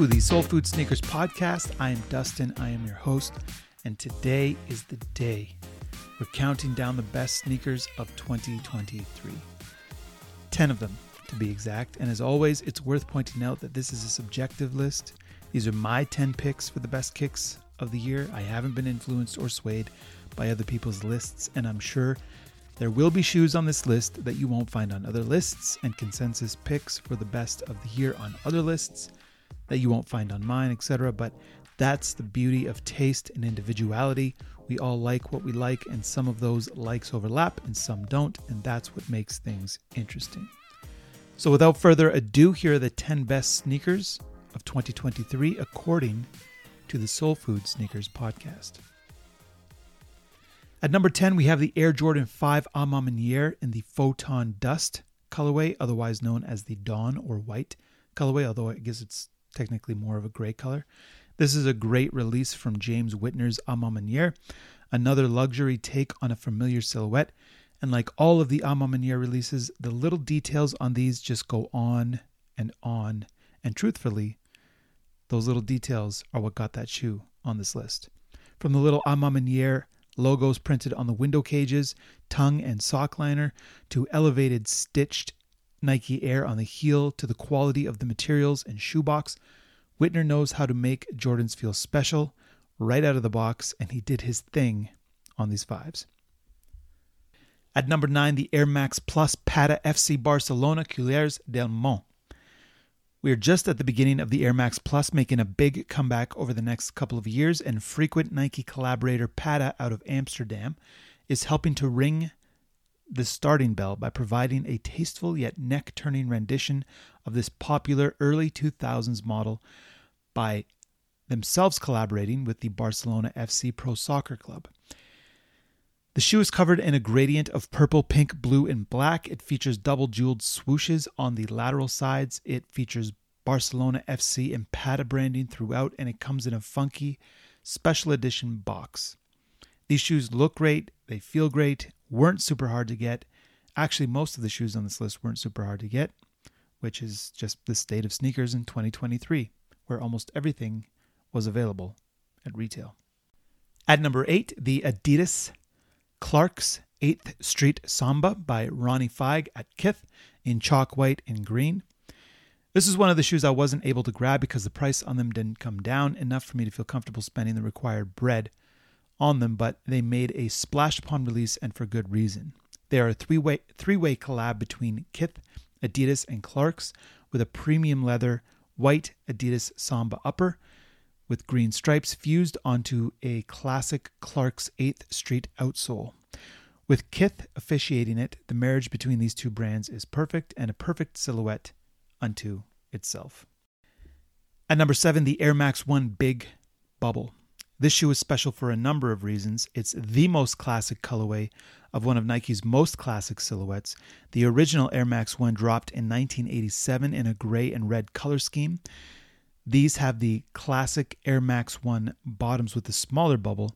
to the Soul Food Sneakers podcast. I am Dustin. I am your host. And today is the day. We're counting down the best sneakers of 2023. 10 of them, to be exact. And as always, it's worth pointing out that this is a subjective list. These are my 10 picks for the best kicks of the year. I haven't been influenced or swayed by other people's lists, and I'm sure there will be shoes on this list that you won't find on other lists, and consensus picks for the best of the year on other lists that you won't find on mine, etc. But that's the beauty of taste and individuality. We all like what we like, and some of those likes overlap and some don't, and that's what makes things interesting. So without further ado, here are the 10 best sneakers of 2023 according to the Soul Food Sneakers podcast. At number 10, we have the Air Jordan 5 A Ma Maniére in the Photon Dust colorway, otherwise known as the Dawn or White colorway, although I guess it's technically more of a gray color. This is a great release from James Whitner's A Ma Maniére, another luxury take on a familiar silhouette. And like all of the A Ma Maniére releases, the little details on these just go on. And truthfully, those little details are what got that shoe on this list. From the little A Ma Maniére logos printed on the window cages, tongue and sock liner, to elevated stitched Nike Air on the heel, to the quality of the materials and shoebox, Whitner knows how to make Jordans feel special right out of the box, and he did his thing on these fives. At number 9, the Air Max Plus Pata FC Barcelona Couleurs del Mont. We are just at the beginning of the Air Max Plus, making a big comeback over the next couple of years, and frequent Nike collaborator Pata out of Amsterdam is helping to ring the starting bell by providing a tasteful yet neck-turning rendition of this popular early 2000s model by themselves collaborating with the Barcelona FC Pro Soccer Club. The shoe is covered in a gradient of purple, pink, blue, and black. It features double jeweled swooshes on the lateral sides. It features Barcelona FC and Pata branding throughout, and it comes in a funky special edition box. These shoes look great. They feel great. Weren't super hard to get. Actually, most of the shoes on this list weren't super hard to get, which is just the state of sneakers in 2023, where almost everything was available at retail. At number 8, the Adidas Clark's 8th Street Samba by Ronnie Feig at Kith in chalk white and green. This is one of the shoes I wasn't able to grab because the price on them didn't come down enough for me to feel comfortable spending the required bread on them, but they made a splash upon release, and for good reason. They are a three-way collab between Kith, Adidas, and Clark's, with a premium leather white Adidas Samba upper with green stripes fused onto a classic Clark's 8th Street outsole. With Kith officiating it, the marriage between these two brands is perfect, and a perfect silhouette unto itself. At number 7, the Air Max 1 Big Bubble. This shoe is special for a number of reasons. It's the most classic colorway of one of Nike's most classic silhouettes. The original Air Max 1 dropped in 1987 in a gray and red color scheme. These have the classic Air Max 1 bottoms with a smaller bubble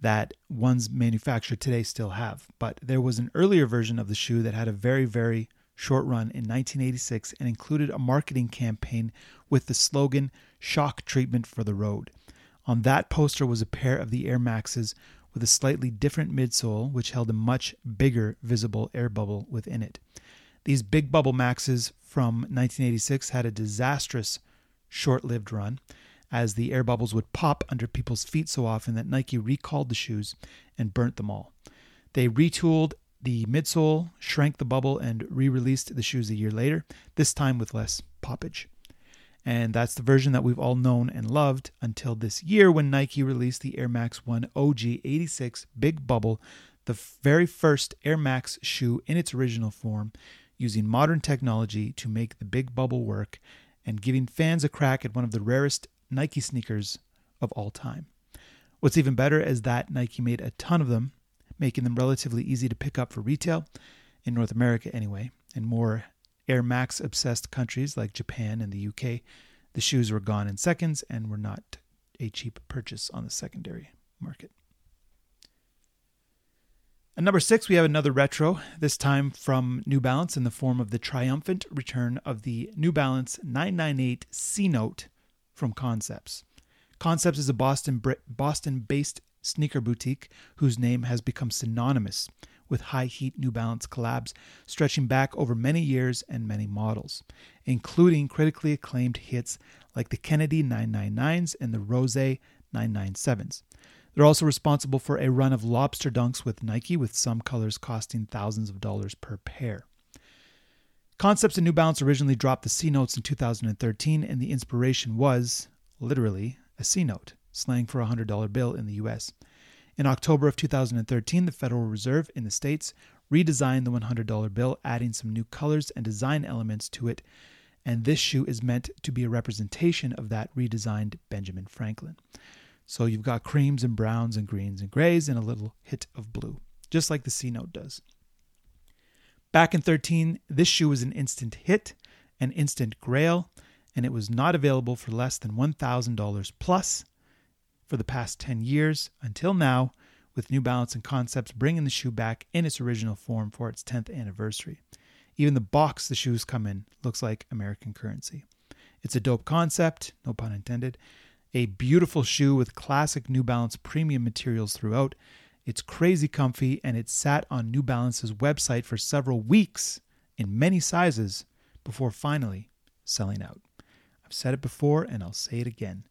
that ones manufactured today still have. But there was an earlier version of the shoe that had a very, very short run in 1986 and included a marketing campaign with the slogan, "Shock Treatment for the Road." On that poster was a pair of the Air Maxes with a slightly different midsole, which held a much bigger visible air bubble within it. These Big Bubble Maxes from 1986 had a disastrous short-lived run, as the air bubbles would pop under people's feet so often that Nike recalled the shoes and burnt them all. They retooled the midsole, shrank the bubble, and re-released the shoes a year later, this time with less poppage. And that's the version that we've all known and loved until this year, when Nike released the Air Max 1 OG 86 Big Bubble, the very first Air Max shoe in its original form, using modern technology to make the Big Bubble work and giving fans a crack at one of the rarest Nike sneakers of all time. What's even better is that Nike made a ton of them, making them relatively easy to pick up for retail, in North America anyway. In more Air Max-obsessed countries like Japan and the UK, the shoes were gone in seconds and were not a cheap purchase on the secondary market. At number 6, we have another retro, this time from New Balance in the form of the triumphant return of the New Balance 998 C-Note from Concepts. Concepts is a Boston-based sneaker boutique whose name has become synonymous with high-heat New Balance collabs stretching back over many years and many models, including critically acclaimed hits like the Kennedy 999s and the Rose 997s. They're also responsible for a run of lobster dunks with Nike, with some colors costing thousands of dollars per pair. Concepts and New Balance originally dropped the C notes in 2013, and the inspiration was, literally, a C note, slang for a $100 bill in the U.S. In October of 2013, the Federal Reserve in the States redesigned the $100 bill, adding some new colors and design elements to it, and this shoe is meant to be a representation of that redesigned Benjamin Franklin. So you've got creams and browns and greens and grays and a little hit of blue, just like the C note does. Back in 13, this shoe was an instant hit, an instant grail, and it was not available for less than $1,000 plus for the past 10 years until now, with New Balance and Concepts bringing the shoe back in its original form for its 10th anniversary. Even the box the shoes come in looks like American currency. It's a dope concept, no pun intended, a beautiful shoe with classic New Balance premium materials throughout. It's crazy comfy, and it sat on New Balance's website for several weeks in many sizes before finally selling out. I've said it before, and I'll say it again.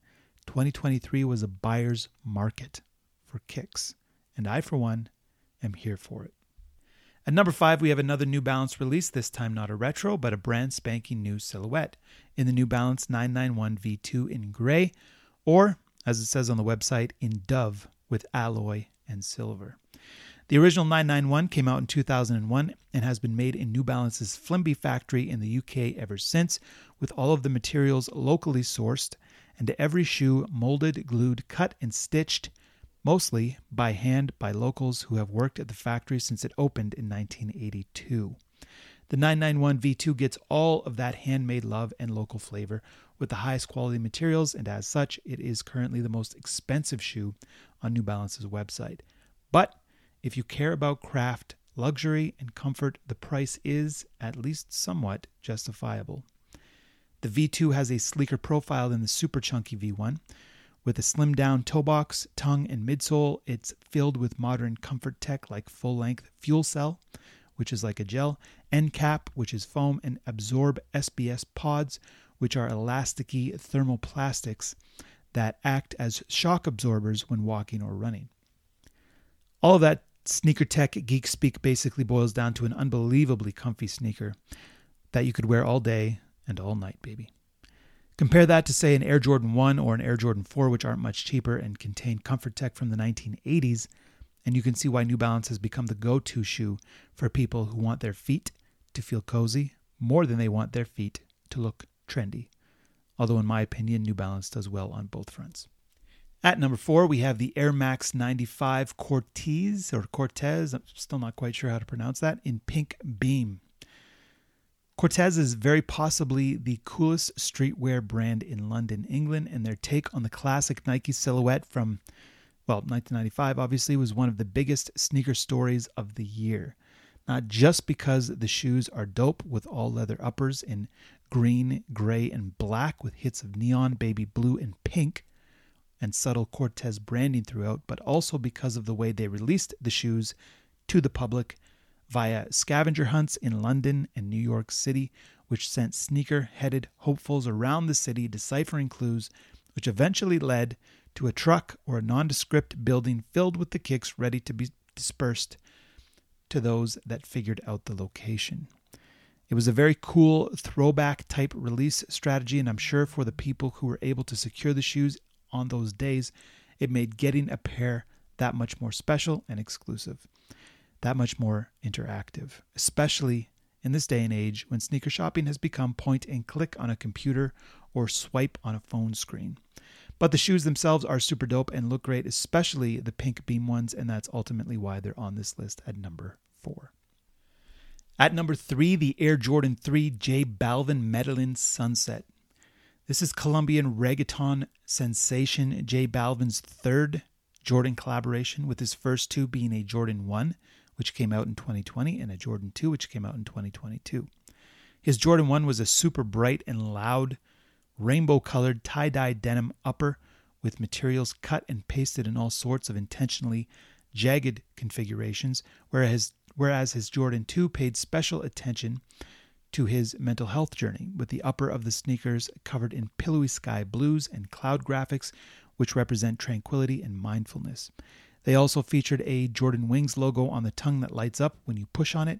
2023 was a buyer's market for kicks, and I, for one, am here for it. At number 5, we have another New Balance release, this time not a retro, but a brand spanking new silhouette in the New Balance 991 V2 in gray, or, as it says on the website, in dove with alloy and silver. The original 991 came out in 2001 and has been made in New Balance's Flimby factory in the UK ever since, with all of the materials locally sourced, and every shoe molded, glued, cut, and stitched, mostly by hand by locals who have worked at the factory since it opened in 1982. The 991 V2 gets all of that handmade love and local flavor with the highest quality materials, and as such, it is currently the most expensive shoe on New Balance's website. But if you care about craft, luxury, and comfort, the price is, at least somewhat, justifiable. The V2 has a sleeker profile than the super chunky V1. With a slimmed-down toe box, tongue, and midsole, it's filled with modern comfort tech like full-length fuel cell, which is like a gel, end cap, which is foam, and absorb SBS pods, which are elasticy thermoplastics that act as shock absorbers when walking or running. All of that sneaker tech geek speak basically boils down to an unbelievably comfy sneaker that you could wear all day and all night, baby. Compare that to, say, an Air Jordan 1 or an Air Jordan 4, which aren't much cheaper and contain comfort tech from the 1980s, and you can see why New Balance has become the go-to shoe for people who want their feet to feel cozy more than they want their feet to look trendy. Although, in my opinion, New Balance does well on both fronts. At number 4, we have the Air Max 95 Corteiz, I'm still not quite sure how to pronounce that, in pink beam. Corteiz is very possibly the coolest streetwear brand in London, England, and their take on the classic Nike silhouette from, well, 1995 obviously was one of the biggest sneaker stories of the year. Not just because the shoes are dope with all leather uppers in green, gray, and black with hits of neon, baby blue, and pink, and subtle Corteiz branding throughout, but also because of the way they released the shoes to the public via scavenger hunts in London and New York City, which sent sneaker-headed hopefuls around the city deciphering clues, which eventually led to a truck or a nondescript building filled with the kicks ready to be dispersed to those that figured out the location. It was a very cool throwback-type release strategy, and I'm sure for the people who were able to secure the shoes on those days, it made getting a pair that much more special and exclusive, that much more interactive, especially in this day and age when sneaker shopping has become point and click on a computer or swipe on a phone screen. But the shoes themselves are super dope and look great, especially the pink beam ones, and that's ultimately why they're on this list at number 4. At number 3, the Air Jordan 3 J Balvin Medellin Sunset. This is Colombian reggaeton sensation J Balvin's third Jordan collaboration, with his first two being a Jordan 1, which came out in 2020, and a Jordan 2, which came out in 2022. His Jordan 1 was a super bright and loud rainbow-colored tie-dye denim upper with materials cut and pasted in all sorts of intentionally jagged configurations, whereas his Jordan 2 paid special attention to his mental health journey, with the upper of the sneakers covered in pillowy sky blues and cloud graphics, which represent tranquility and mindfulness. They also featured a Jordan Wings logo on the tongue that lights up when you push on it.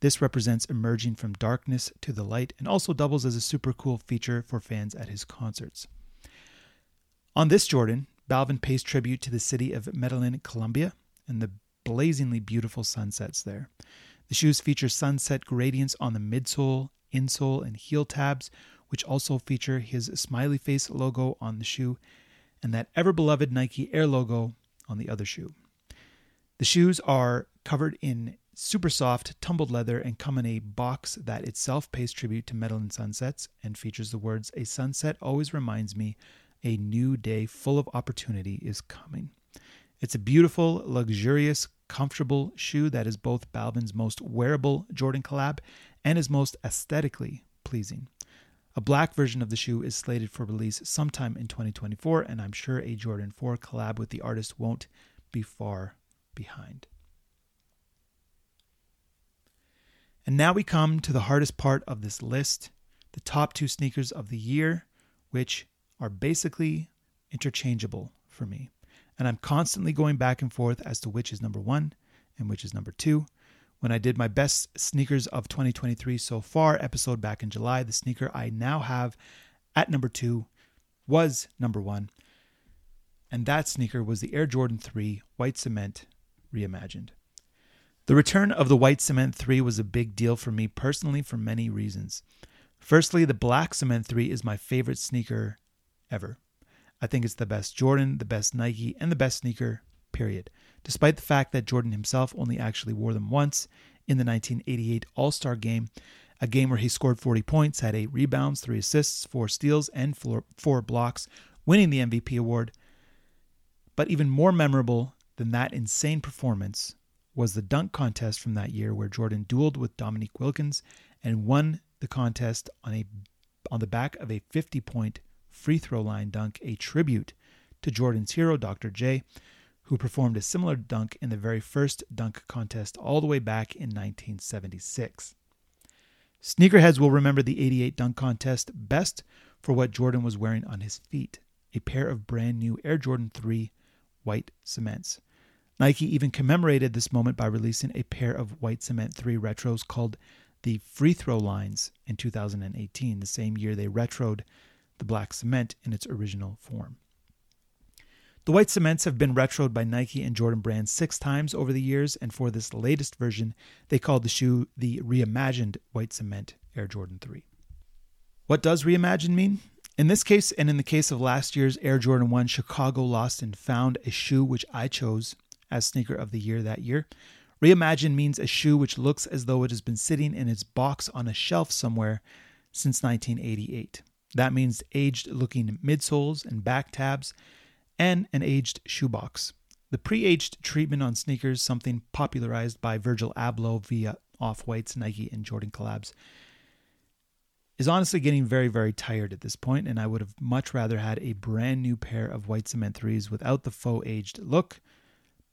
This represents emerging from darkness to the light and also doubles as a super cool feature for fans at his concerts. On this Jordan, Balvin pays tribute to the city of Medellin, Colombia, and the blazingly beautiful sunsets there. The shoes feature sunset gradients on the midsole, insole, and heel tabs, which also feature his smiley face logo on the shoe and that ever-beloved Nike Air logo on the other shoe. The shoes are covered in super soft, tumbled leather and come in a box that itself pays tribute to Medellin sunsets and features the words, "A sunset always reminds me a new day full of opportunity is coming." It's a beautiful, luxurious, comfortable shoe that is both Balvin's most wearable Jordan collab and his most aesthetically pleasing. A black version of the shoe is slated for release sometime in 2024, and I'm sure a Jordan 4 collab with the artist won't be far behind. And now we come to the hardest part of this list, the top two sneakers of the year, which are basically interchangeable for me. And I'm constantly going back and forth as to which is number one and which is number two. When I did my best sneakers of 2023 so far episode back in July, the sneaker I now have at number two was number one. And that sneaker was the Air Jordan 3 White Cement Reimagined. The return of the White Cement 3 was a big deal for me personally for many reasons. Firstly, the Black Cement 3 is my favorite sneaker ever. I think it's the best Jordan, the best Nike, and the best sneaker, period. Despite the fact that Jordan himself only actually wore them once in the 1988 All-Star Game, a game where he scored 40 points, had 8 rebounds, 3 assists, 4 steals, and 4 blocks, winning the MVP award. But even more memorable than that insane performance was the dunk contest from that year where Jordan dueled with Dominique Wilkins and won the contest on the back of a 50-point free throw line dunk, a tribute to Jordan's hero, Dr. J, who performed a similar dunk in the very first dunk contest all the way back in 1976. Sneakerheads will remember the 88 dunk contest best for what Jordan was wearing on his feet, a pair of brand new Air Jordan 3 White Cements. Nike even commemorated this moment by releasing a pair of White Cement 3 retros called the Free Throw Lines in 2018, the same year they retroed the Black Cement in its original form. The White Cements have been retroed by Nike and Jordan Brand 6 times over the years, and for this latest version, they called the shoe the Reimagined White Cement Air Jordan 3. What does reimagined mean? In this case, and in the case of last year's Air Jordan 1 Chicago Lost and Found, a shoe which I chose as sneaker of the year that year, reimagined means a shoe which looks as though it has been sitting in its box on a shelf somewhere since 1988. That means aged-looking midsoles and back tabs and an aged shoebox. The pre-aged treatment on sneakers, something popularized by Virgil Abloh via Off-White's Nike and Jordan collabs, is honestly getting very, very tired at this point, and I would have much rather had a brand new pair of White Cement 3s without the faux-aged look,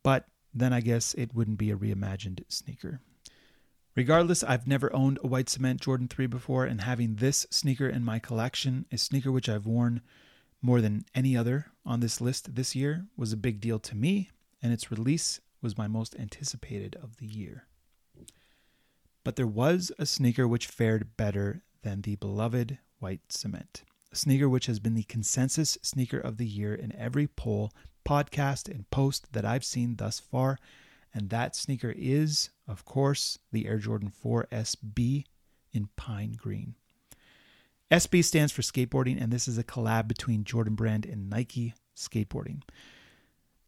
but then I guess it wouldn't be a reimagined sneaker. Regardless, I've never owned a White Cement Jordan 3 before, and having this sneaker in my collection, a sneaker which I've worn more than any other on this list this year, was a big deal to me, and its release was my most anticipated of the year. But there was a sneaker which fared better than the beloved White Cement, a sneaker which has been the consensus sneaker of the year in every poll, podcast, and post that I've seen thus far. And that sneaker is, of course, the Air Jordan 4 SB in Pine Green. SB stands for skateboarding, and this is a collab between Jordan Brand and Nike Skateboarding.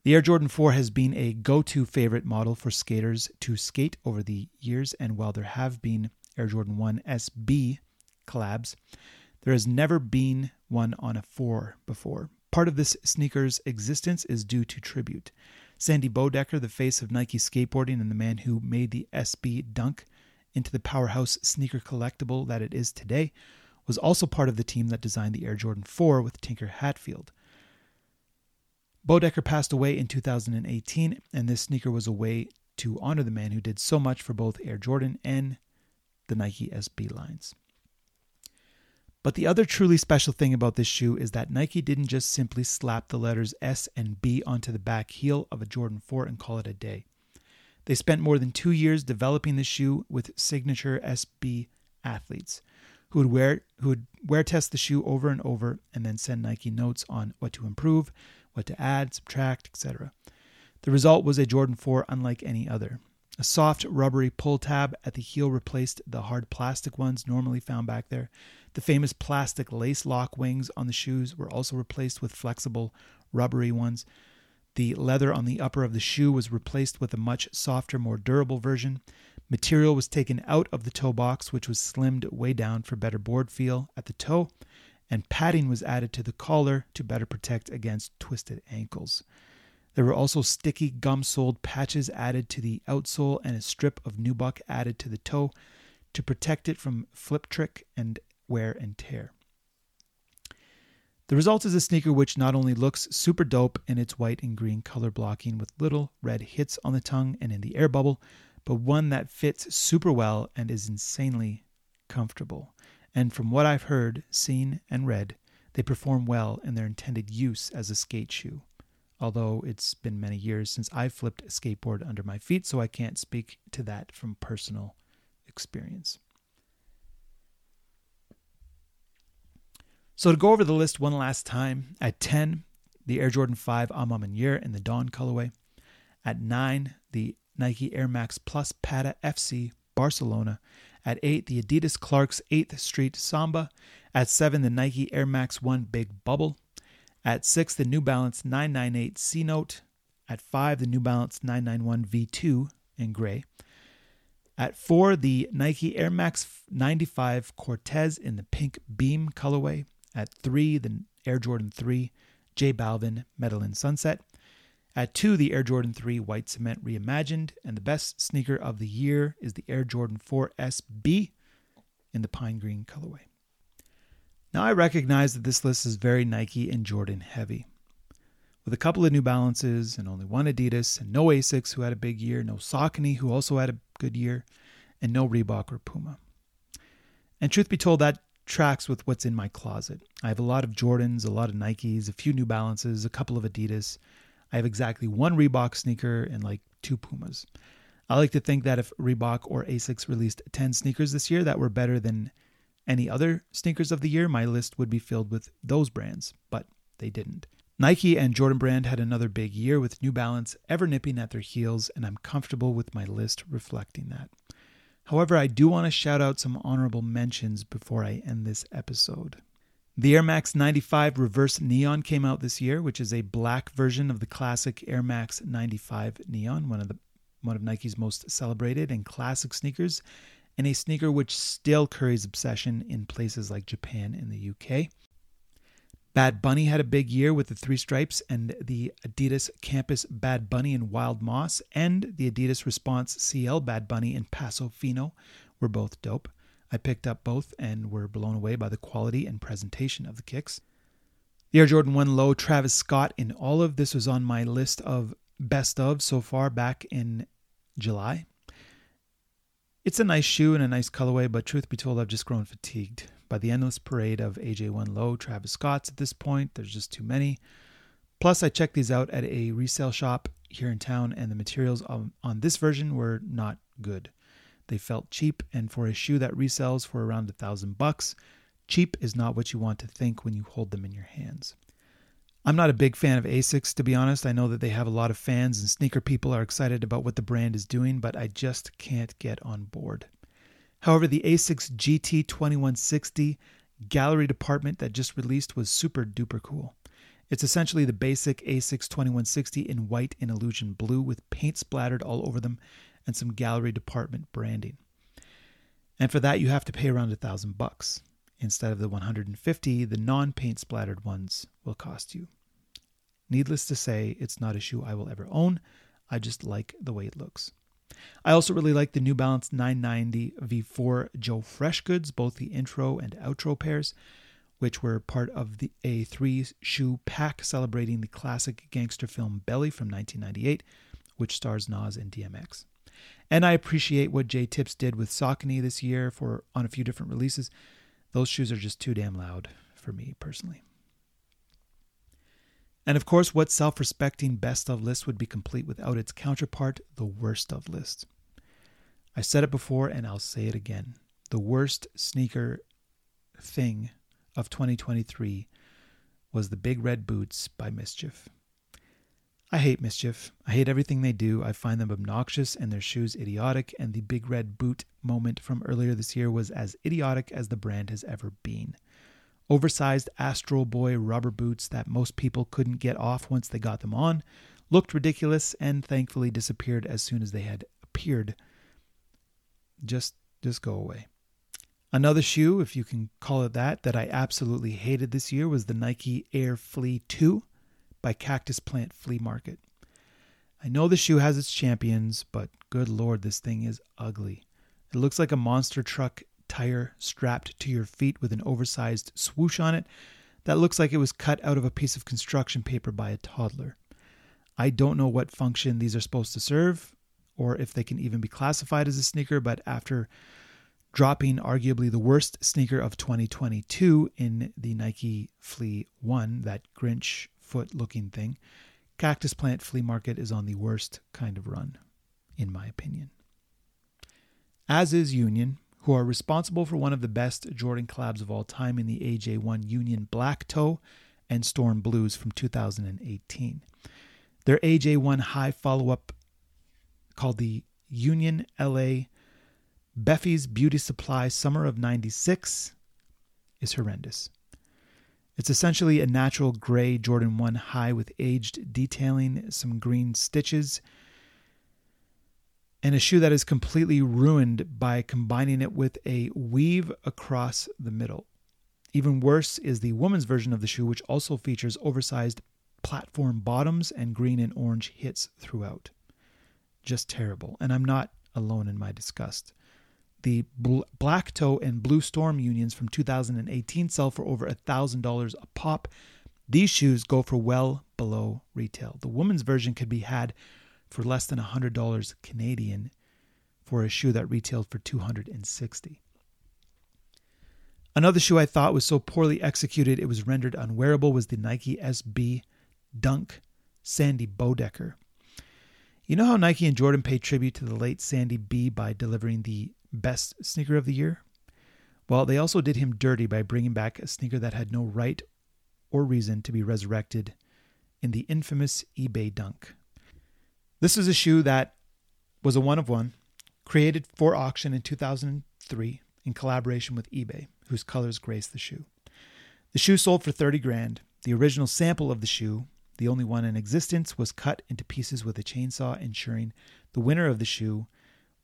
The Air Jordan 4 has been a go-to favorite model for skaters to skate over the years, and while there have been Air Jordan 1 SB collabs, there has never been one on a 4 before. Part of this sneaker's existence is due to tribute. Sandy Bodecker, the face of Nike skateboarding and the man who made the SB dunk into the powerhouse sneaker collectible that it is today, was also part of the team that designed the Air Jordan 4 with Tinker Hatfield. Bodecker passed away in 2018, and this sneaker was a way to honor the man who did so much for both Air Jordan and the Nike SB lines. But the other truly special thing about this shoe is that Nike didn't just simply slap the letters S and B onto the back heel of a Jordan 4 and call it a day. They spent more than 2 years developing the shoe with signature SB athletes who would wear test the shoe over and over and then send Nike notes on what to improve, what to add, subtract, etc. The result was a Jordan 4 unlike any other. A soft, rubbery pull tab at the heel replaced the hard plastic ones normally found back there. The famous plastic lace lock wings on the shoes were also replaced with flexible, rubbery ones. The leather on the upper of the shoe was replaced with a much softer, more durable version. Material was taken out of the toe box, which was slimmed way down for better board feel at the toe, and padding was added to the collar to better protect against twisted ankles. There were also sticky gum-soled patches added to the outsole and a strip of nubuck added to the toe to protect it from flip trick and wear and tear. The result is a sneaker which not only looks super dope in its white and green color blocking with little red hits on the tongue and in the air bubble, but one that fits super well and is insanely comfortable. And from what I've heard, seen, and read, they perform well in their intended use as a skate shoe. Although it's been many years since I've flipped a skateboard under my feet, so I can't speak to that from personal experience. So to go over the list one last time, at 10, the Air Jordan 5 A Ma Maniére in the Dawn colorway. At 9, the Nike Air Max Plus Pata FC Barcelona. At 8, the Adidas Clarks 8th Street Samba. At 7, the Nike Air Max 1 Big Bubble. At 6, the New Balance 998 C-Note. At 5, the New Balance 991 V2 in gray. At 4, the Nike Air Max 95 Corteiz in the pink beam colorway. At 3, the Air Jordan 3 J Balvin Medellin Sunset. At 2, the Air Jordan 3 White Cement Reimagined. And the best sneaker of the year is the Air Jordan 4 SB in the pine green colorway. Now, I recognize that this list is very Nike and Jordan heavy. With a couple of New Balances and only one Adidas and no Asics who had a big year, no Saucony who also had a good year, and no Reebok or Puma. And truth be told, that tracks with what's in my closet. I have a lot of Jordans, a lot of Nikes, a few New Balances, a couple of Adidas. I have exactly one Reebok sneaker and like two Pumas. I like to think that if Reebok or Asics released 10 sneakers this year that were better than any other sneakers of the year, my list would be filled with those brands, but they didn't. Nike and Jordan Brand had another big year with New Balance ever nipping at their heels, and I'm comfortable with my list reflecting that. However, I do want to shout out some honorable mentions before I end this episode. The Air Max 95 Reverse Neon came out this year, which is a black version of the classic Air Max 95 Neon, one of Nike's most celebrated and classic sneakers, and a sneaker which still curries obsession in places like Japan and the UK. Bad Bunny had a big year with the Three Stripes and the Adidas Campus Bad Bunny in Wild Moss and the Adidas Response CL Bad Bunny in Paso Fino were both dope. I picked up both and were blown away by the quality and presentation of the kicks. The Air Jordan 1 Low Travis Scott in Olive. This was on my list of best of so far back in July. It's a nice shoe and a nice colorway, but truth be told, I've just grown fatigued by the endless parade of AJ1 Low Travis Scott's at this point. There's just too many. Plus, I checked these out at a resale shop here in town, and the materials on this version were not good. They felt cheap, and for a shoe that resells for around $1,000, cheap is not what you want to think when you hold them in your hands. I'm not a big fan of Asics, to be honest. I know that they have a lot of fans and sneaker people are excited about what the brand is doing, but I just can't get on board. However, the Asics GT 2160 gallery department that just released was super duper cool. It's essentially the basic Asics 2160 in white and illusion blue with paint splattered all over them and some gallery department branding. And for that, you have to pay around $1,000 instead of the $150 the non-paint splattered ones will cost you. Needless to say, it's not a shoe I will ever own. I just like the way it looks. I also really like the New Balance 990 V4 Joe Fresh Goods, both the intro and outro pairs, which were part of the A3 shoe pack celebrating the classic gangster film Belly from 1998, which stars Nas and DMX. And I appreciate what Jay Tips did with Saucony this year on a few different releases. Those shoes are just too damn loud for me personally. And of course, what self-respecting best of list would be complete without its counterpart, the worst of list? I said it before and I'll say it again. The worst sneaker thing of 2023 was the Big Red Boots by Mischief. I hate Mischief. I hate everything they do. I find them obnoxious and their shoes idiotic, and the Big Red Boot moment from earlier this year was as idiotic as the brand has ever been. Oversized Astro Boy rubber boots that most people couldn't get off once they got them on, looked ridiculous, and thankfully disappeared as soon as they had appeared. Just go away. Another shoe, if you can call it that I absolutely hated this year was the Nike Air Flea 2. By Cactus Plant Flea Market. I know the shoe has its champions, but good lord, this thing is ugly. It looks like a monster truck tire strapped to your feet with an oversized swoosh on it that looks like it was cut out of a piece of construction paper by a toddler. I don't know what function these are supposed to serve, or if they can even be classified as a sneaker, but after dropping arguably the worst sneaker of 2022 in the Nike Flea 1, that Grinch foot looking thing, Cactus Plant Flea Market is on the worst kind of run, in my opinion. As is Union, who are responsible for one of the best Jordan collabs of all time in the AJ1 Union Black Toe and Storm Blues from 2018. Their AJ1 high follow-up called the Union LA Beffy's Beauty Supply Summer of 96 is horrendous. It's essentially a natural gray Jordan 1 high with aged detailing, some green stitches, and a shoe that is completely ruined by combining it with a weave across the middle. Even worse is the woman's version of the shoe, which also features oversized platform bottoms and green and orange hits throughout. Just terrible. And I'm not alone in my disgust. The Black Toe and Blue Storm Unions from 2018 sell for over $1,000 a pop. These shoes go for well below retail. The woman's version could be had for less than $100 Canadian for a shoe that retailed for $260. Another shoe I thought was so poorly executed it was rendered unwearable was the Nike SB Dunk Sandy Bodecker. You know how Nike and Jordan paid tribute to the late Sandy B by delivering the best sneaker of the year? Well, they also did him dirty by bringing back a sneaker that had no right or reason to be resurrected in the infamous eBay Dunk. This is a shoe that was a one-of-one, created for auction in 2003 in collaboration with eBay, whose colors grace the shoe. The shoe sold for $30,000. The original sample of the shoe, the only one in existence, was cut into pieces with a chainsaw, ensuring the winner of the shoe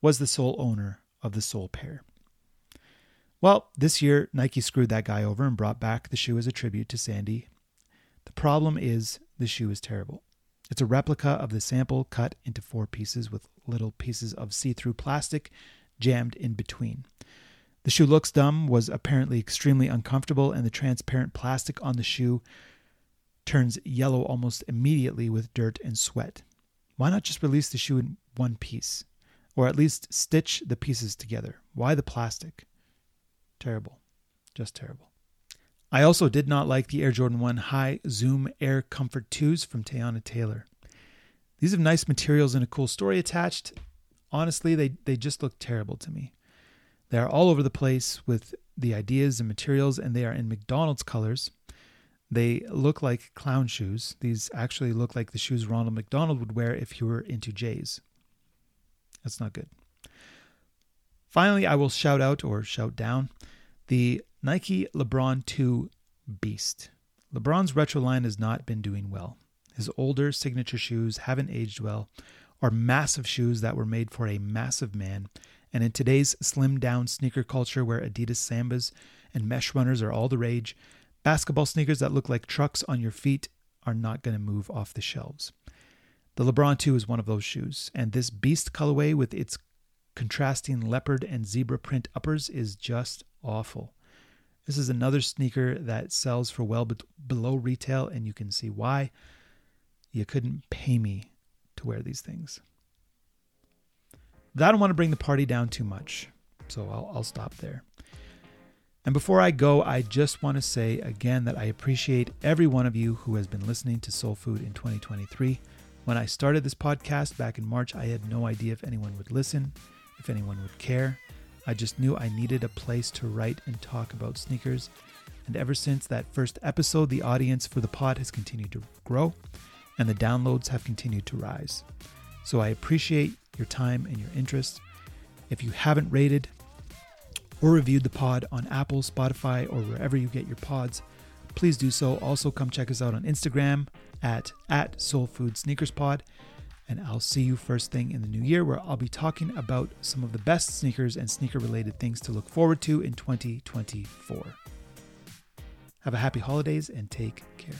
was the sole owner of the sole pair. Well, this year, Nike screwed that guy over and brought back the shoe as a tribute to Sandy. The problem is the shoe is terrible. It's a replica of the sample cut into four pieces with little pieces of see-through plastic jammed in between. The shoe looks dumb, was apparently extremely uncomfortable, and the transparent plastic on the shoe turns yellow almost immediately with dirt and sweat. Why not just release the shoe in one piece? Or at least stitch the pieces together. Why the plastic? Terrible. Just terrible. I also did not like the Air Jordan 1 High Zoom Air Comfort 2s from Teyana Taylor. These have nice materials and a cool story attached. Honestly, they just look terrible to me. They are all over the place with the ideas and materials, and they are in McDonald's colors. They look like clown shoes. These actually look like the shoes Ronald McDonald would wear if he were into J's. That's not good. Finally, I will shout out or shout down the Nike LeBron 2 Beast. LeBron's retro line has not been doing well. His older signature shoes haven't aged well, are massive shoes that were made for a massive man. And in today's slim down sneaker culture where Adidas Sambas and mesh runners are all the rage, basketball sneakers that look like trucks on your feet are not going to move off the shelves. The LeBron 2 is one of those shoes, and this beast colorway with its contrasting leopard and zebra print uppers is just awful. This is another sneaker that sells for well below retail, and you can see why. You couldn't pay me to wear these things. But I don't want to bring the party down too much, so I'll stop there. And before I go, I just want to say again that I appreciate every one of you who has been listening to Soul Food in 2023. When I started this podcast back in March, I had no idea if anyone would listen, if anyone would care. I just knew I needed a place to write and talk about sneakers. And ever since that first episode, the audience for the pod has continued to grow and the downloads have continued to rise. So I appreciate your time and your interest. If you haven't rated or reviewed the pod on Apple, Spotify, or wherever you get your pods, please do so. Also, come check us out on Instagram at SoulFoodSneakersPod, and I'll see you first thing in the new year, where I'll be talking about some of the best sneakers and sneaker-related things to look forward to in 2024. Have a happy holidays and take care.